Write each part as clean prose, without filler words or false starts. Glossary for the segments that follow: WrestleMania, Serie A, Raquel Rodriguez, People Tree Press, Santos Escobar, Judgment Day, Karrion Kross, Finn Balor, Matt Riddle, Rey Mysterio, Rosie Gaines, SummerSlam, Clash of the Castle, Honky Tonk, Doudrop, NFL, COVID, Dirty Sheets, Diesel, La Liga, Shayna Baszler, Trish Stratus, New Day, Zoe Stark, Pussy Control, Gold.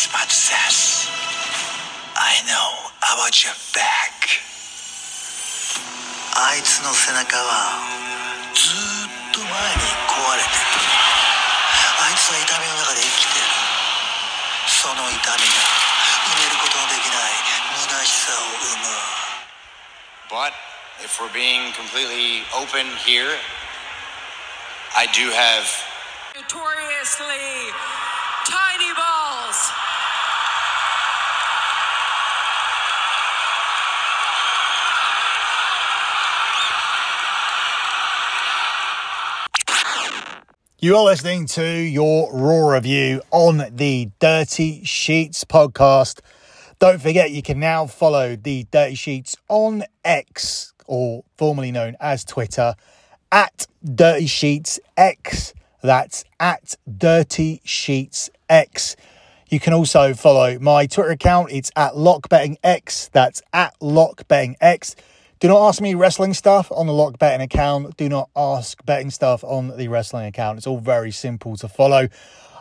worries about Seth. I know about your back. あいつの背中はずっと前に壊れてる。あいつは痛みの中で生きてる。その痛みが埋めることのできない虚しさを生む。But if we're being completely open here, I do have notoriously tiny balls. You are listening to your Raw review on the Dirty Sheets podcast. Don't forget, you can now follow the Dirty Sheets on X, or formerly known as Twitter, at Dirty Sheets X. That's at Dirty Sheets X. You can also follow my Twitter account. It's at LockBettingX. That's at LockBettingX. Do not ask me wrestling stuff on the Lock Betting account. Do not ask betting stuff on the wrestling account. It's all very simple to follow.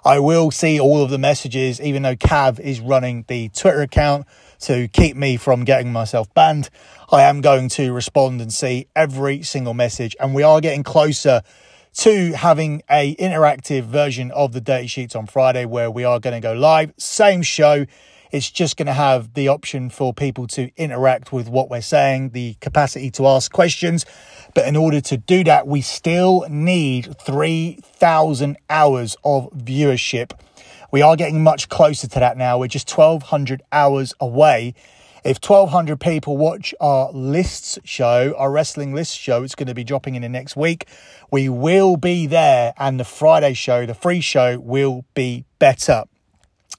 I will see all of the messages, even though Cav is running the Twitter account to keep me from getting myself banned. I am going to respond and see every single message. And we are getting closer to having an interactive version of the Dirty Sheets on Friday, where we are going to go live. Same show. It's just going to have the option for people to interact with what we're saying, the capacity to ask questions. But in order to do that, we still need 3,000 hours of viewership. We are getting much closer to that now. We're just 1,200 hours away. If 1,200 people watch our lists show, our wrestling list show, it's going to be dropping in the next week. We will be there, and the Friday show, the free show, will be better.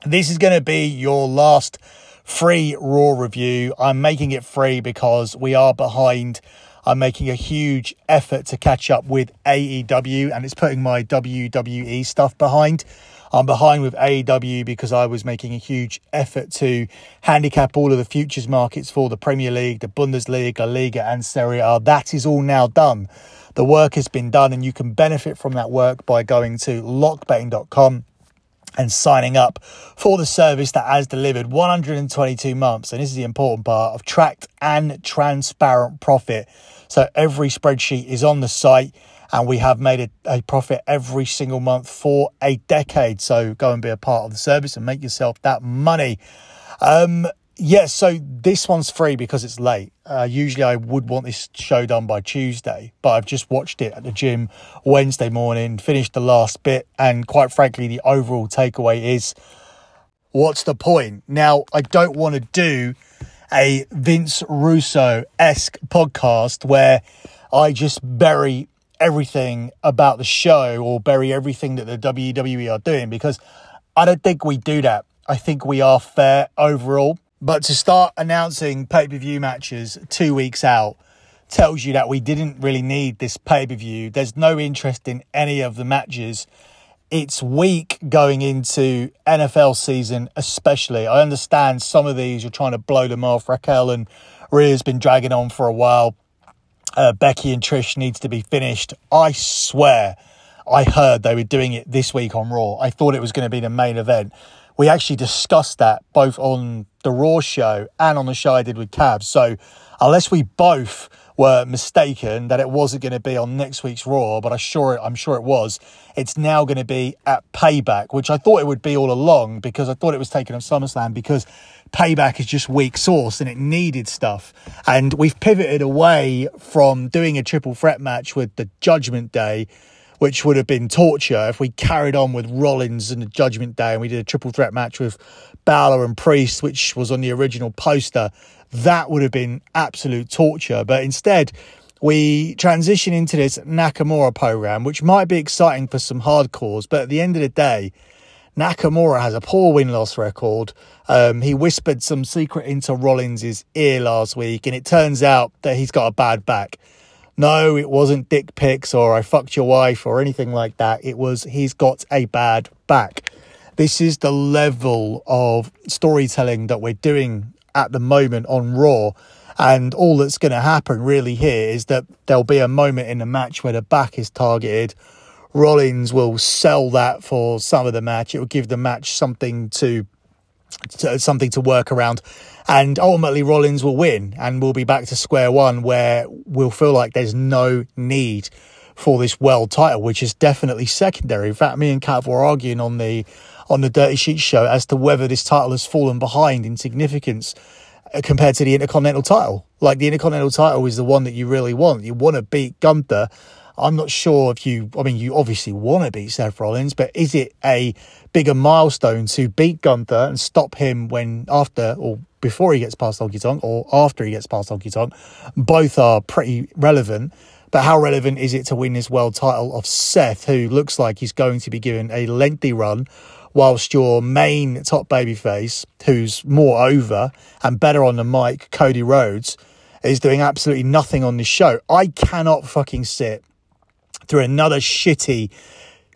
This is going to be your last free Raw review. I'm making it free because we are behind. I'm making a huge effort to catch up with AEW, and it's putting my WWE stuff behind. I'm behind with AEW because I was making a huge effort to handicap all of the futures markets for the Premier League, the Bundesliga, La Liga and Serie A. That is all now done. The work has been done, and you can benefit from that work by going to lockbetting.com. and signing up for the service that has delivered 122 months, and this is the important part, of tracked and transparent profit. So every spreadsheet is on the site, and we have made a profit every single month for a decade. So go and be a part of the service and make yourself that money. So this one's free because it's late. Usually I would want this show done by Tuesday, but I've just watched it at the gym Wednesday morning, finished the last bit, and quite frankly, the overall takeaway is, what's the point? Now, I don't want to do a Vince Russo-esque podcast where I just bury everything about the show or bury everything that the WWE are doing, because I don't think we do that. I think we are fair overall. But to start announcing pay-per-view matches 2 weeks out tells you that we didn't really need this pay-per-view. There's no interest in any of the matches. It's weak going into NFL season especially. I understand some of these you're trying to blow them off. Raquel and Rhea's been dragging on for a while. Becky and Trish needs to be finished. I swear I heard they were doing it this week on Raw. I thought it was going to be the main event. We actually discussed that both on the Raw show and on the show I did with Cavs. So unless we both were mistaken that it wasn't going to be on next week's Raw, but I'm sure it was, it's now going to be at Payback, which I thought it would be all along because I thought it was taken on SummerSlam, because Payback is just weak sauce and it needed stuff. And we've pivoted away from doing a triple threat match with the Judgment Day, which would have been torture if we carried on with Rollins and the Judgment Day and we did a triple threat match with Balor and Priest, which was on the original poster. That would have been absolute torture. But instead, we transition into this Nakamura program, which might be exciting for some hardcores. But at the end of the day, Nakamura has a poor win-loss record. He whispered some secret into Rollins' ear last week, and it turns out that he's got a bad back. No, it wasn't dick pics or I fucked your wife or anything like that. It was, he's got a bad back. This is the level of storytelling that we're doing at the moment on Raw. And all that's going to happen really here is that there'll be a moment in the match where the back is targeted. Rollins will sell that for some of the match. It will give the match something to something to work around. And ultimately Rollins will win and we'll be back to square one, where we'll feel like there's no need for this world title, which is definitely secondary. In fact, me and Kav were arguing on the Dirty Sheets show as to whether this title has fallen behind in significance compared to the Intercontinental title. Like, the Intercontinental title is the one that you really want. You want to beat Gunther. I'm not sure if you... I mean, you obviously want to beat Seth Rollins, but is it a bigger milestone to beat Gunther and stop him when after or before he gets past Honky Tonk or after he gets past Honky Tonk? Both are pretty relevant. But how relevant is it to win this world title of Seth, who looks like he's going to be given a lengthy run, whilst your main top babyface, who's more over and better on the mic, Cody Rhodes, is doing absolutely nothing on this show? I cannot fucking sit through another shitty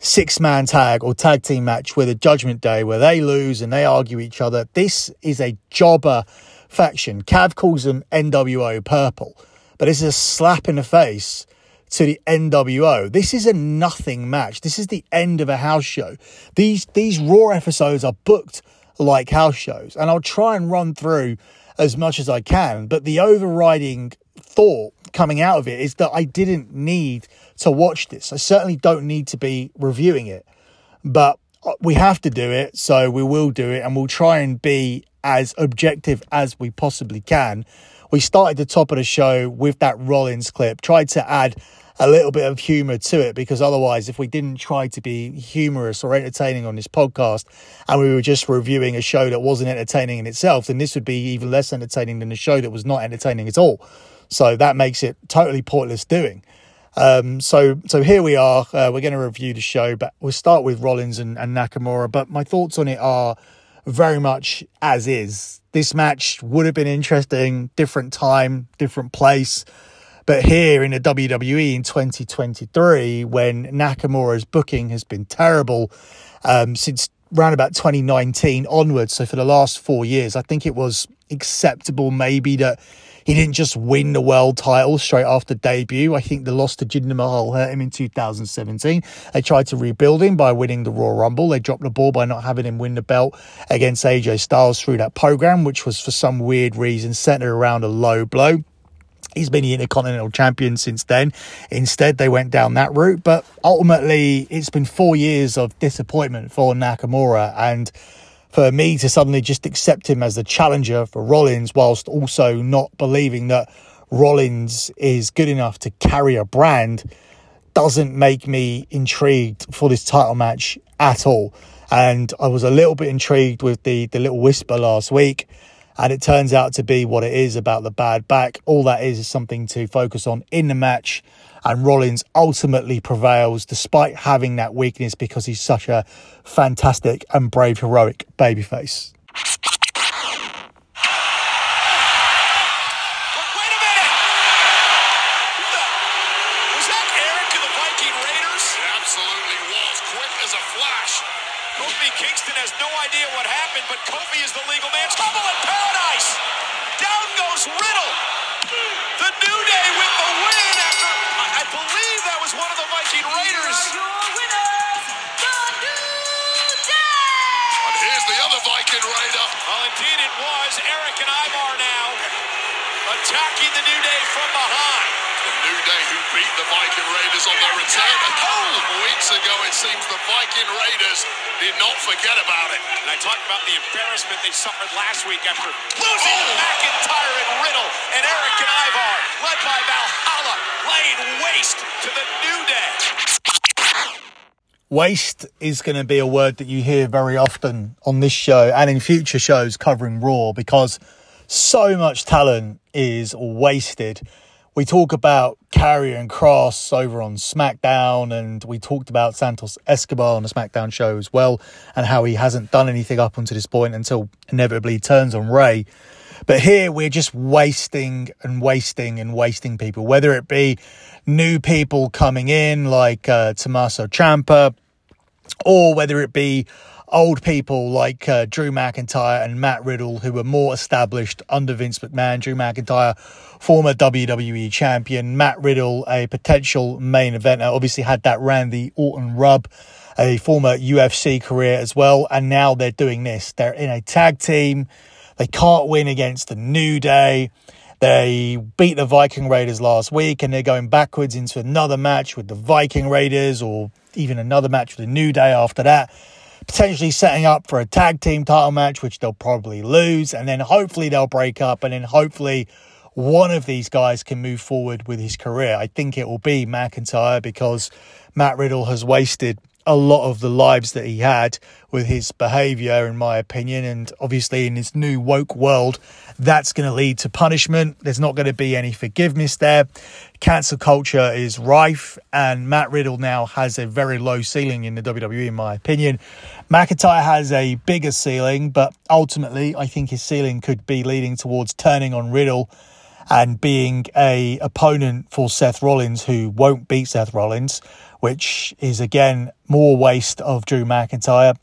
six-man tag or tag team match with a Judgment Day where they lose and they argue each other. This is a jobber faction. Cav calls them NWO Purple, but it's a slap in the face to the NWO. This is a nothing match. This is the end of a house show. These Raw episodes are booked like house shows, and I'll try and run through as much as I can, but the overriding thought coming out of it is that I didn't need to watch this. I certainly don't need to be reviewing it, but we have to do it, so we will do it, and we'll try and be as objective as we possibly can. We started the top of the show with that Rollins clip, tried to add a little bit of humour to it, because otherwise, if we didn't try to be humorous or entertaining on this podcast and we were just reviewing a show that wasn't entertaining in itself, then this would be even less entertaining than a show that was not entertaining at all. So that makes it totally pointless doing. So here we are. We're going to review the show, but we'll start with Rollins and Nakamura. But my thoughts on it are very much as is. This match would have been interesting, different time, different place. But here in the WWE in 2023, when Nakamura's booking has been terrible since round about 2019 onwards, so for the last 4 years, I think it was acceptable maybe that he didn't just win the world title straight after debut. I think the loss to Jinder Mahal hurt him in 2017. They tried to rebuild him by winning the Royal Rumble. They dropped the ball by not having him win the belt against AJ Styles through that program, which was for some weird reason centered around a low blow. He's been the Intercontinental Champion since then. Instead, they went down that route. But ultimately, it's been 4 years of disappointment for Nakamura, and for me to suddenly just accept him as the challenger for Rollins, whilst also not believing that Rollins is good enough to carry a brand, doesn't make me intrigued for this title match at all. And I was a little bit intrigued with the little whisper last week, and it turns out to be what it is about the bad back. All that is something to focus on in the match. And Rollins ultimately prevails despite having that weakness, because he's such a fantastic and brave, heroic babyface. Attacking the New Day from behind. The New Day, who beat the Viking Raiders on their return a couple of weeks ago. It seems the Viking Raiders did not forget about it. And I talked about the embarrassment they suffered last week after losing to McIntyre and Riddle, and Eric and Ivar, led by Valhalla, laying waste to the New Day. Waste is going to be a word that you hear very often on this show and in future shows covering Raw, because so much talent is wasted. We talk about Karrion Kross over on SmackDown, and we talked about Santos Escobar on the SmackDown show as well, and how he hasn't done anything up until this point until inevitably turns on Rey. But here we're just wasting people, whether it be new people coming in like Tommaso Ciampa, or whether it be old people like Drew McIntyre and Matt Riddle, who were more established under Vince McMahon. Drew McIntyre, former WWE champion. Matt Riddle, a potential main eventer, obviously had that Randy Orton rub a former UFC career as well. And now they're doing this. They're in a tag team. They can't win against the New Day. They beat the Viking Raiders last week, and they're going backwards into another match with the Viking Raiders, or even another match with the New Day after that, potentially setting up for a tag team title match, which they'll probably lose. And then hopefully they'll break up, and then hopefully one of these guys can move forward with his career. I think it will be McIntyre, because Matt Riddle has wasted a lot of the lives that he had with his behaviour, in my opinion. And obviously in this new woke world, that's going to lead to punishment. There's not going to be any forgiveness there. Cancel culture is rife, and Matt Riddle now has a very low ceiling in the WWE, in my opinion. McIntyre has a bigger ceiling, but ultimately I think his ceiling could be leading towards turning on Riddle and being a opponent for Seth Rollins, who won't beat Seth Rollins, which is, again, more waste of Drew McIntyre.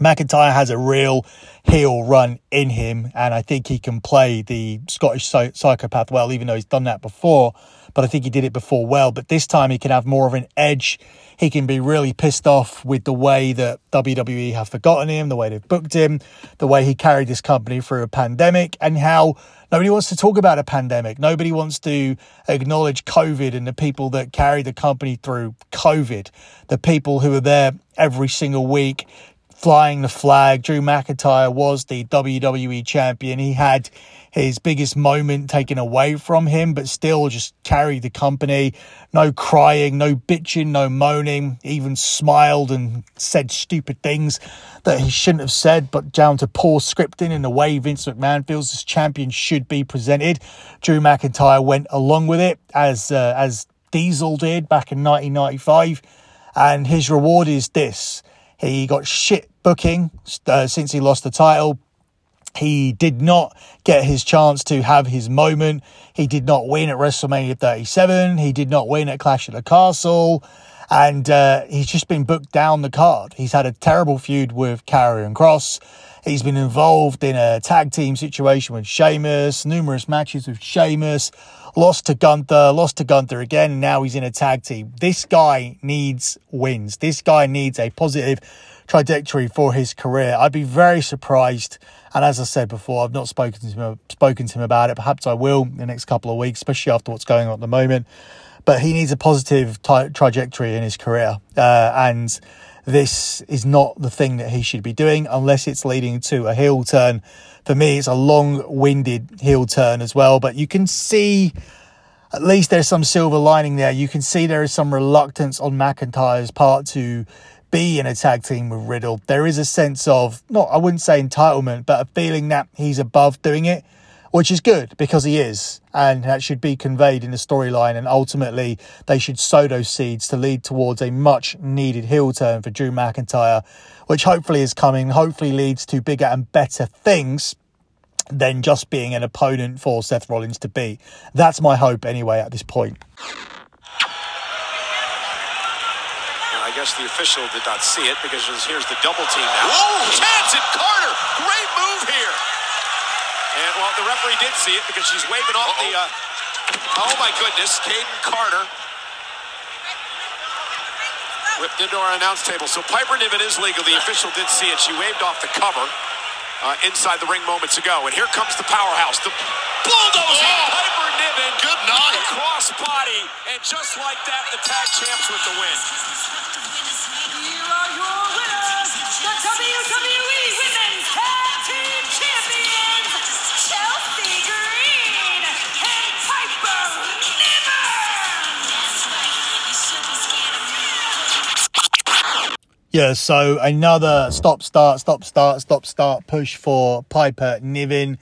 McIntyre has a real heel run in him, and I think he can play the Scottish psychopath well, even though he's done that before. But I think he did it before well. But this time he can have more of an edge. He can be really pissed off with the way that WWE have forgotten him, the way they've booked him, the way he carried this company through a pandemic, and how nobody wants to talk about a pandemic. Nobody wants to acknowledge COVID and the people that carried the company through COVID, the people who are there every single week flying the flag. Drew McIntyre was the WWE champion. He had his biggest moment taken away from him, but still just carried the company. No crying, no bitching, no moaning. He even smiled and said stupid things that he shouldn't have said, but down to poor scripting and the way Vince McMahon feels this champion should be presented. Drew McIntyre went along with it, as Diesel did back in 1995, and his reward is this. He got shit booking since he lost the title. He did not get his chance to have his moment. He did not win at WrestleMania 37. He did not win at Clash of the Castle. And he's just been booked down the card. He's had a terrible feud with Karrion Kross. He's been involved in a tag team situation with Sheamus, numerous matches with Sheamus, lost to Gunther again, and now he's in a tag team. This guy needs wins. This guy needs a positive trajectory for his career. I'd be very surprised, and as I said before, I've not spoken to him about it. Perhaps I will in the next couple of weeks, especially after what's going on at the moment. But he needs a positive trajectory in his career, and this is not the thing that he should be doing unless it's leading to a heel turn. For me, it's a long-winded heel turn as well, but you can see at least there's some silver lining there. You can see there is some reluctance on McIntyre's part to be in a tag team with Riddle. There is a sense of, not, I wouldn't say entitlement, but a feeling that he's above doing it, which is good, because he is, and that should be conveyed in the storyline, and ultimately they should sow those seeds to lead towards a much needed heel turn for Drew McIntyre, which hopefully is coming, hopefully leads to bigger and better things than just being an opponent for Seth Rollins to beat. That's my hope anyway at this point. And I guess the official did not see it, because here's the double team now. Whoa, chance at Carter, great move here. And, well, the referee did see it, because she's waving off the... oh, my goodness. Caden Carter whipped into our announce table. So Piper Niven is legal. The official did see it. She waved off the cover inside the ring moments ago. And here comes the powerhouse. The bulldozer, Piper Niven. Good night. Cross body. And just like that, the tag champs with the win. Here are your winners, the WWE Women's Tag Team Champions, Chelsea Green and Piper Niven. Yeah, so another stop-start push for Piper Niven.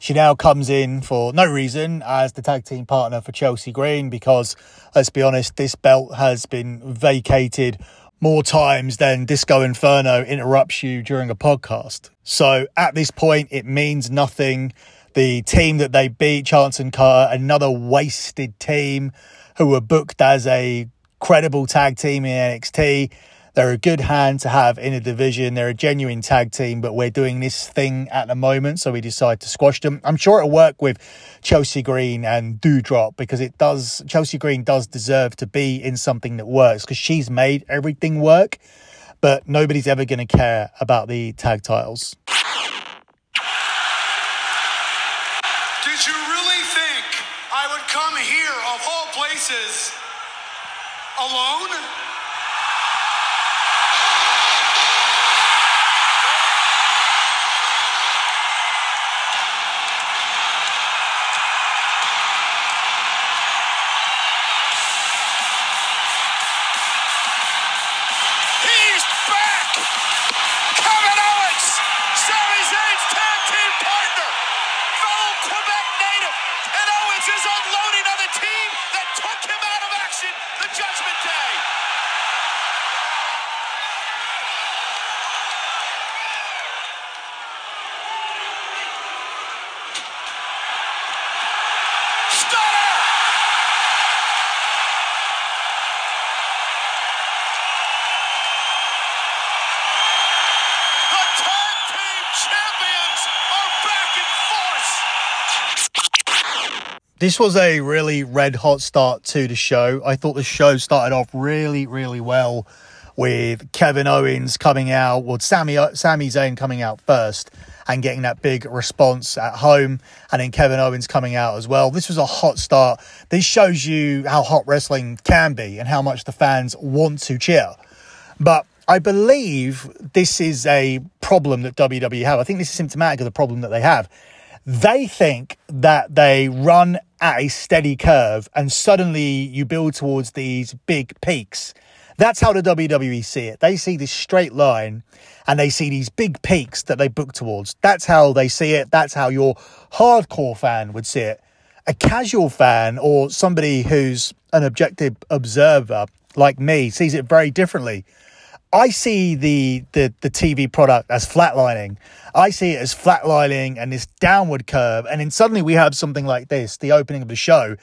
She now comes in for no reason as the tag team partner for Chelsea Green, because, let's be honest, this belt has been vacated more times than Disco Inferno interrupts you during a podcast. So at this point, it means nothing. The team that they beat, Chance and Carr, another wasted team who were booked as a credible tag team in NXT. They're a good hand to have in a division. They're a genuine tag team, but we're doing this thing at the moment, so we decide to squash them. I'm sure it'll work with Chelsea Green and Doudrop, because it does. Chelsea Green does deserve to be in something that works, because she's made everything work. but nobody's ever going to care about the tag titles. Did you really think I would come here, of all places, alone? This was a really red-hot start to the show. I thought the show started off really, really well with Kevin Owens coming out, well, Sami Zayn coming out first and getting that big response at home, and then Kevin Owens coming out as well. This was a hot start. This shows you how hot wrestling can be and how much the fans want to cheer. But I believe this is a problem that WWE have. I think this is symptomatic of the problem that they have. They think that they run at a steady curve and suddenly you build towards these big peaks. That's how the WWE see it. They see this straight line and they see these big peaks that they book towards. That's how they see it. That's how your hardcore fan would see it. A casual fan or somebody who's an objective observer like me sees it very differently. I see the TV product as flatlining. I see it as flatlining and this downward curve. And then suddenly we have something like this, the opening of the show,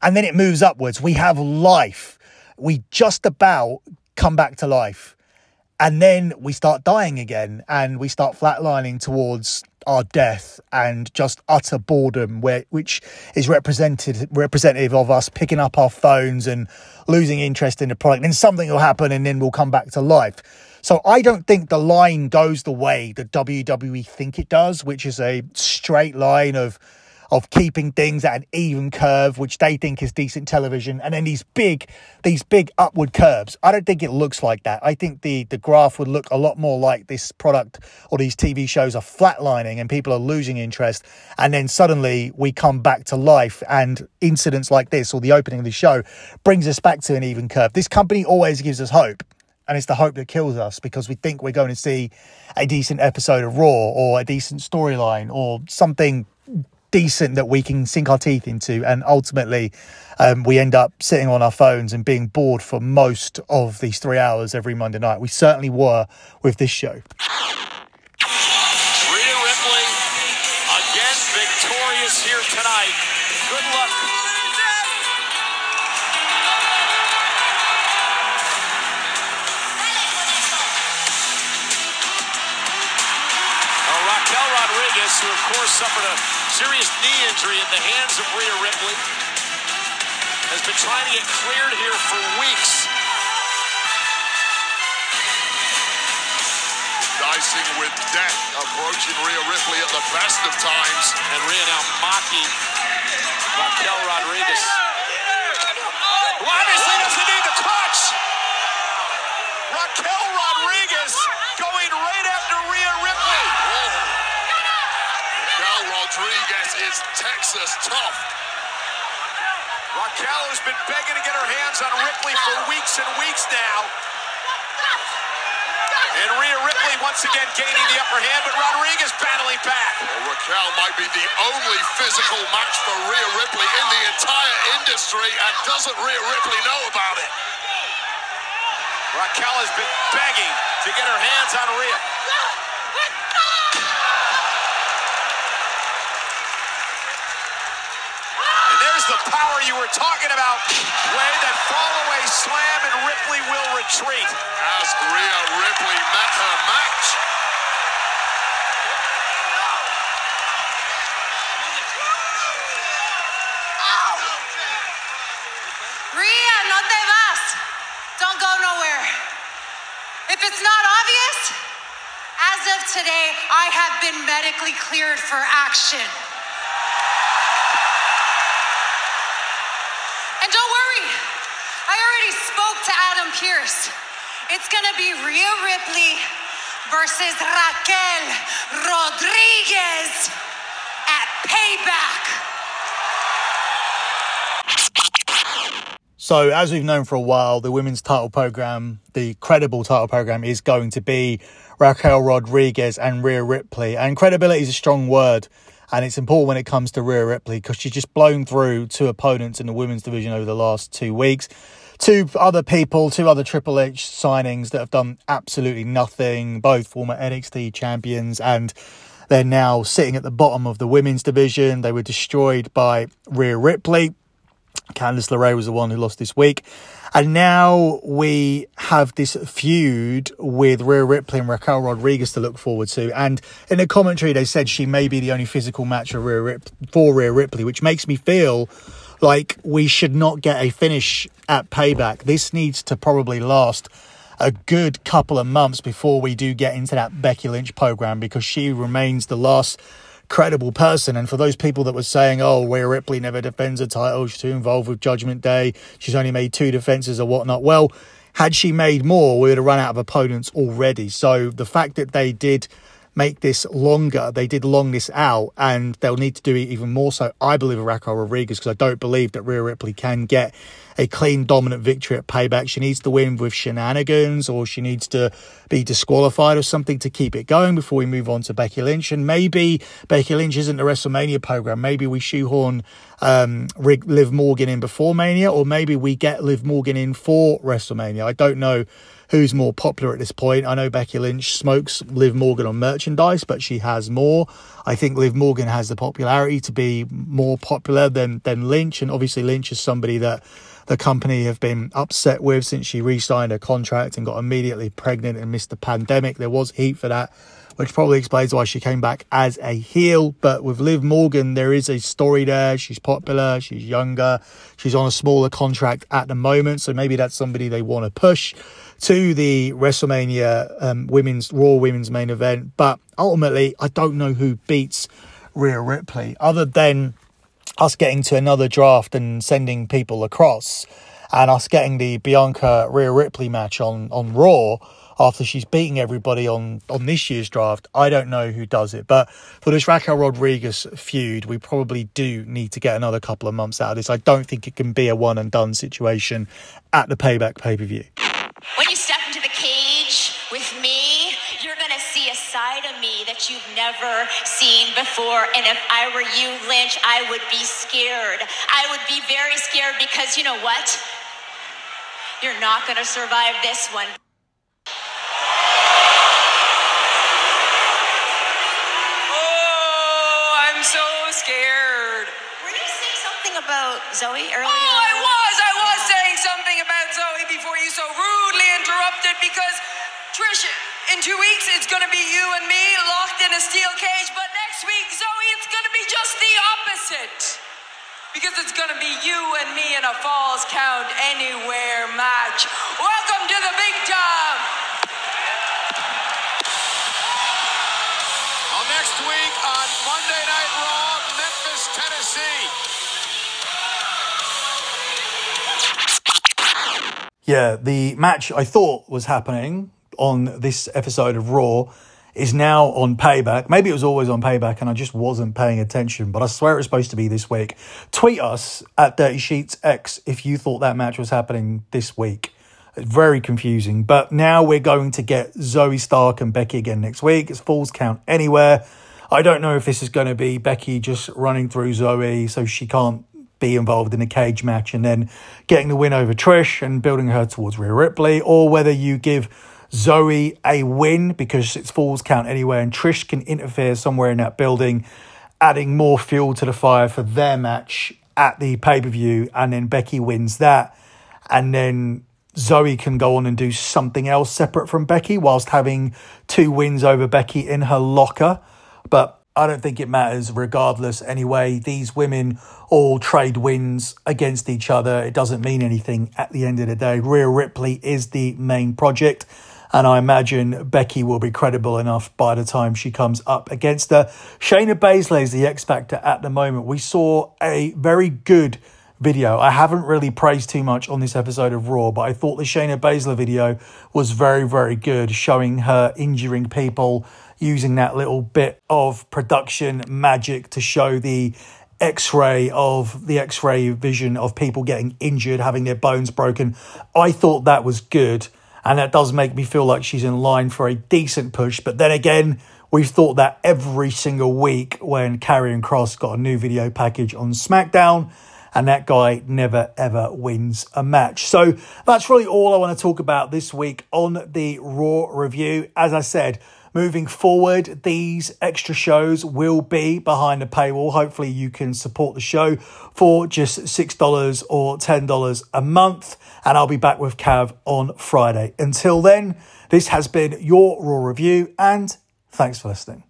and then it moves upwards. We have life. We just about come back to life. And then we start dying again and we start flatlining towards our death and just utter boredom, which is representative of us picking up our phones and losing interest in the product. Then something will happen and then we'll come back to life. So I don't think the line goes the way that WWE think it does, which is a straight line of keeping things at an even curve, which they think is decent television, and then these big upward curves. I don't think it looks like that. I think the graph would look a lot more like this product or these TV shows are flatlining and people are losing interest, and then suddenly we come back to life, and incidents like this or the opening of the show brings us back to an even curve. This company always gives us hope, and it's the hope that kills us because we think we're going to see a decent episode of Raw or a decent storyline or something decent that we can sink our teeth into, and ultimately we end up sitting on our phones and being bored for most of these 3 hours every Monday night. We certainly were with this show. Rhea Ripley again victorious here tonight. Good luck. Raquel Rodriguez, who of course suffered a serious knee injury in the hands of Rhea Ripley, has been trying to get cleared here for weeks. Dicing with death, approaching Rhea Ripley at the best of times. And Rhea now mocking Raquel Rodriguez. Well, obviously doesn't need the touch. Raquel Rodriguez going right after Rhea Ripley. Whoa. Rodriguez is Texas tough. Raquel has been begging to get her hands on Ripley for weeks and weeks now. And Rhea Ripley once again gaining the upper hand, but Rodriguez battling back. Well, Raquel might be the only physical match for Rhea Ripley in the entire industry, and doesn't Rhea Ripley know about it? Raquel has been begging to get her hands on Rhea. The power you were talking about, Wade, that fall away slam, and Ripley will retreat. As Rhea Ripley met her match. Rhea, no te vas. Don't go nowhere. If it's not today, I have been medically cleared for action. And don't worry, I already spoke to Adam Pearce. It's gonna be Rhea Ripley versus Raquel Rodriguez at Payback. So, as we've known for a while, the women's title program, the credible title program, is going to be Raquel Rodriguez and Rhea Ripley. And credibility is a strong word, and it's important when it comes to Rhea Ripley because she's just blown through two opponents in the women's division over the last 2 weeks. Two other Triple H signings that have done absolutely nothing, both former NXT champions, and they're now sitting at the bottom of the women's division. They were destroyed by Rhea Ripley. Candice LeRae was the one who lost this week. And now we have this feud with Rhea Ripley and Raquel Rodriguez to look forward to. And in the commentary, they said she may be the only physical match for Rhea Ripley, which makes me feel like we should not get a finish at Payback. This needs to probably last a good couple of months before we do get into that Becky Lynch program, because she remains the last credible person. And for those people that were saying, oh, Rhea Ripley never defends her title, she's too involved with Judgment Day, she's only made 2 defenses or whatnot. Well, had she made more, we would have run out of opponents already. So the fact that they did make this longer, they did long this out, and they'll need to do it even more so, I believe, with Raquel Rodriguez, because I don't believe that Rhea Ripley can get a clean, dominant victory at Payback. She needs to win with shenanigans, or she needs to be disqualified or something to keep it going before we move on to Becky Lynch. And maybe Becky Lynch isn't the WrestleMania program. Maybe we shoehorn Liv Morgan in before Mania, or maybe we get Liv Morgan in for WrestleMania. I don't know who's more popular at this point. I know Becky Lynch smokes Liv Morgan on merchandise, but she has more. I think Liv Morgan has the popularity to be more popular than Lynch. And obviously Lynch is somebody that the company have been upset with since she re-signed her contract and got immediately pregnant and missed the pandemic. There was heat for that, which probably explains why she came back as a heel. But with Liv Morgan, there is a story there. She's popular, she's younger, she's on a smaller contract at the moment. So maybe that's somebody they want to push to the WrestleMania Raw Women's main event. But ultimately, I don't know who beats Rhea Ripley, other than us getting to another draft and sending people across, and us getting the Bianca Rhea Ripley match on Raw after she's beating everybody on this year's draft. I don't know who does it, but for this Raquel Rodriguez feud, we probably do need to get another couple of months out of this. I don't think it can be a one and done situation at the Payback pay-per-view. When you step into the cage with me, you're going to see a side of me that you've never seen before. And if I were you, Lynch, I would be scared. I would be very scared, because you know what? You're not going to survive this one. Oh, I'm so scared. Were you saying something about Zoe earlier? Oh, I was saying something about Zoe before you so rudely interrupted, because Trish, in 2 weeks, it's going to be you and me locked in a steel cage. But next week, Zoe, it's going to be just the opposite, because it's going to be you and me in a Falls Count Anywhere match. Welcome to the big time. Well, next week on Monday Night Raw, Memphis, Tennessee. Yeah, the match I thought was happening on this episode of Raw is now on Payback. Maybe it was always on Payback and I just wasn't paying attention, but I swear it was supposed to be this week. Tweet us at Dirty Sheets X if you thought that match was happening this week. It's very confusing, but now we're going to get Zoe Stark and Becky again next week. It's Falls Count Anywhere. I don't know if this is going to be Becky just running through Zoe so she can't be involved in a cage match and then getting the win over Trish and building her towards Rhea Ripley, or whether you give Zoe a win because it's Falls Count Anywhere and Trish can interfere somewhere in that building, adding more fuel to the fire for their match at the pay-per-view, and then Becky wins that, and then Zoe can go on and do something else separate from Becky whilst having 2 wins over Becky in her locker. But I don't think it matters regardless anyway. These women all trade wins against each other. It doesn't mean anything at the end of the day. Rhea Ripley is the main project. And I imagine Becky will be credible enough by the time she comes up against her. Shayna Baszler is the X Factor at the moment. We saw a very good video. I haven't really praised too much on this episode of Raw, but I thought the Shayna Baszler video was very, very good, showing her injuring people, using that little bit of production magic to show the X-ray of the X-ray vision of people getting injured, having their bones broken. I thought that was good, and that does make me feel like she's in line for a decent push. But then again, we've thought that every single week when Karrion Kross got a new video package on SmackDown, and that guy never, ever wins a match. So that's really all I want to talk about this week on the Raw review. As I said, moving forward, these extra shows will be behind the paywall. Hopefully you can support the show for just $6 or $10 a month. And I'll be back with Cav on Friday. Until then, this has been your Raw review, and thanks for listening.